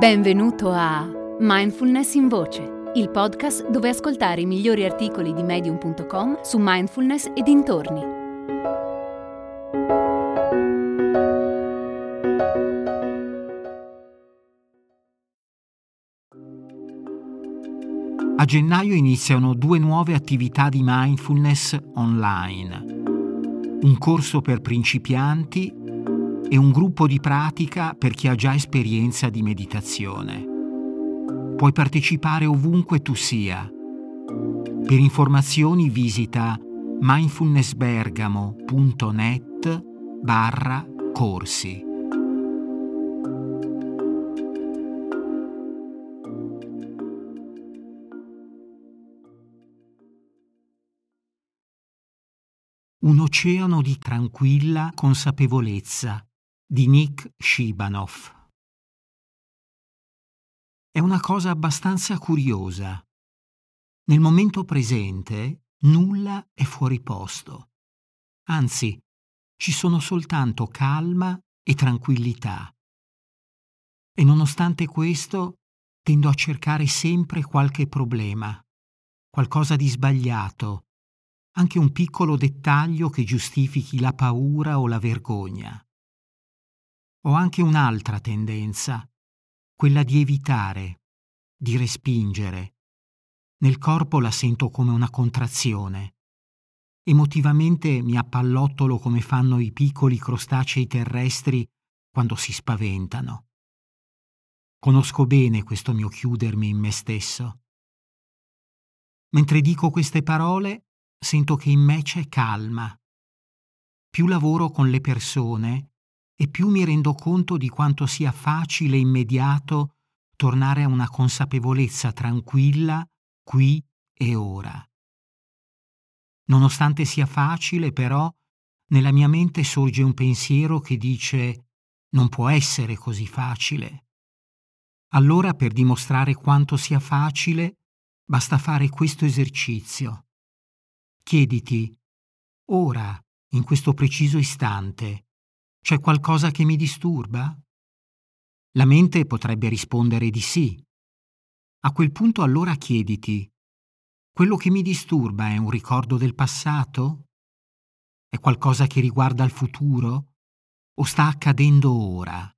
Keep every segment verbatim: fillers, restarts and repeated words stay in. Benvenuto a Mindfulness in Voce, il podcast dove ascoltare i migliori articoli di Medium punto com su mindfulness e dintorni. A gennaio iniziano due nuove attività di mindfulness online, un corso per principianti e un gruppo di pratica per chi ha già esperienza di meditazione. Puoi partecipare ovunque tu sia. Per informazioni visita mindfulness bergamo punto net barra corsi. Un oceano di tranquilla consapevolezza di Nick Shibanov. È una cosa abbastanza curiosa. Nel momento presente nulla è fuori posto. Anzi, ci sono soltanto calma e tranquillità. E nonostante questo, tendo a cercare sempre qualche problema, qualcosa di sbagliato, anche un piccolo dettaglio che giustifichi la paura o la vergogna. Ho anche un'altra tendenza, quella di evitare, di respingere. Nel corpo la sento come una contrazione. Emotivamente mi appallottolo come fanno i piccoli crostacei terrestri quando si spaventano. Conosco bene questo mio chiudermi in me stesso. Mentre dico queste parole, sento che in me c'è calma. Più lavoro con le persone e più mi rendo conto di quanto sia facile e immediato tornare a una consapevolezza tranquilla qui e ora. Nonostante sia facile, però, nella mia mente sorge un pensiero che dice «Non può essere così facile». Allora, per dimostrare quanto sia facile, basta fare questo esercizio. Chiediti, ora, in questo preciso istante, c'è qualcosa che mi disturba? La mente potrebbe rispondere di sì. A quel punto allora chiediti, quello che mi disturba è un ricordo del passato? È qualcosa che riguarda il futuro? O sta accadendo ora?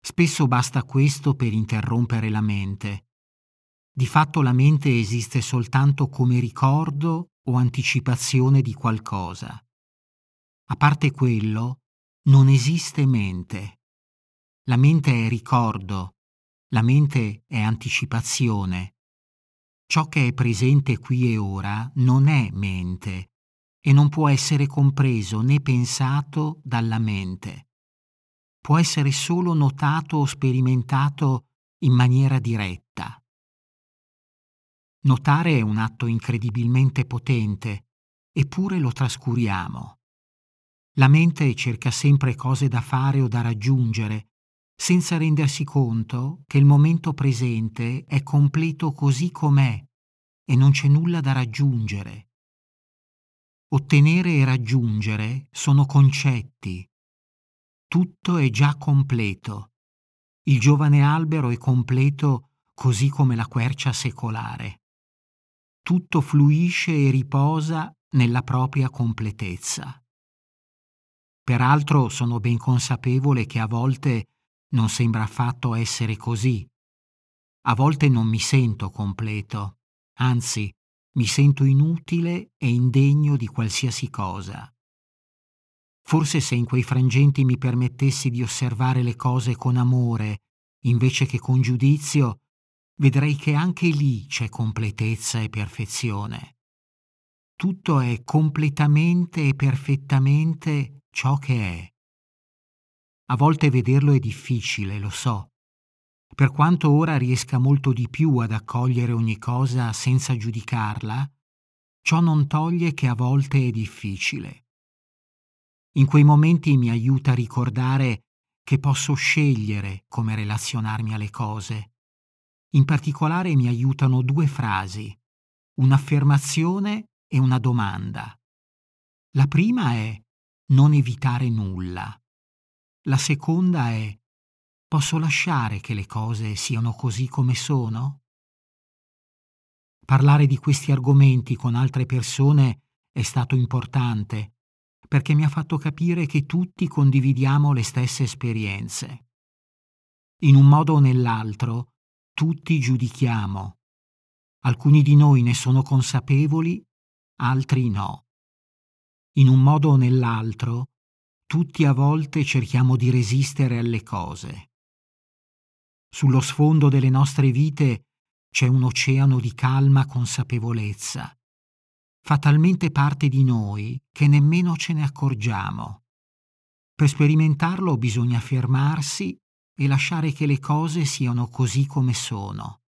Spesso basta questo per interrompere la mente. Di fatto la mente esiste soltanto come ricordo o anticipazione di qualcosa. A parte quello, non esiste mente. La mente è ricordo, la mente è anticipazione. Ciò che è presente qui e ora non è mente e non può essere compreso né pensato dalla mente. Può essere solo notato o sperimentato in maniera diretta. Notare è un atto incredibilmente potente, eppure lo trascuriamo. La mente cerca sempre cose da fare o da raggiungere, senza rendersi conto che il momento presente è completo così com'è e non c'è nulla da raggiungere. Ottenere e raggiungere sono concetti. Tutto è già completo. Il giovane albero è completo così come la quercia secolare. Tutto fluisce e riposa nella propria completezza. Peraltro sono ben consapevole che a volte non sembra affatto essere così. A volte non mi sento completo, anzi, mi sento inutile e indegno di qualsiasi cosa. Forse se in quei frangenti mi permettessi di osservare le cose con amore, invece che con giudizio, vedrei che anche lì c'è completezza e perfezione. Tutto è completamente e perfettamente ciò che è. A volte vederlo è difficile, lo so. Per quanto ora riesca molto di più ad accogliere ogni cosa senza giudicarla, ciò non toglie che a volte è difficile. In quei momenti mi aiuta a ricordare che posso scegliere come relazionarmi alle cose. In particolare mi aiutano due frasi, un'affermazione e una domanda. La prima è non evitare nulla. La seconda è Posso lasciare che le cose siano così come sono? Parlare di questi argomenti con altre persone è stato importante perché mi ha fatto capire che tutti condividiamo le stesse esperienze. In un modo o nell'altro, tutti giudichiamo. Alcuni di noi ne sono consapevoli, altri no. In un modo o nell'altro, tutti a volte cerchiamo di resistere alle cose. Sullo sfondo delle nostre vite c'è un oceano di calma consapevolezza. Fa talmente parte di noi che nemmeno ce ne accorgiamo. Per sperimentarlo bisogna fermarsi e lasciare che le cose siano così come sono.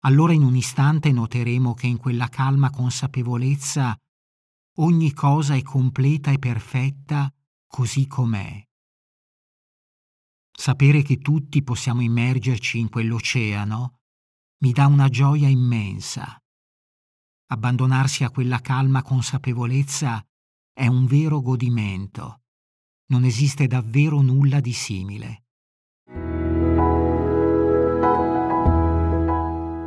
Allora in un istante noteremo che in quella calma consapevolezza ogni cosa è completa e perfetta così com'è. Sapere che tutti possiamo immergerci in quell'oceano mi dà una gioia immensa. Abbandonarsi a quella calma consapevolezza è un vero godimento. Non esiste davvero nulla di simile.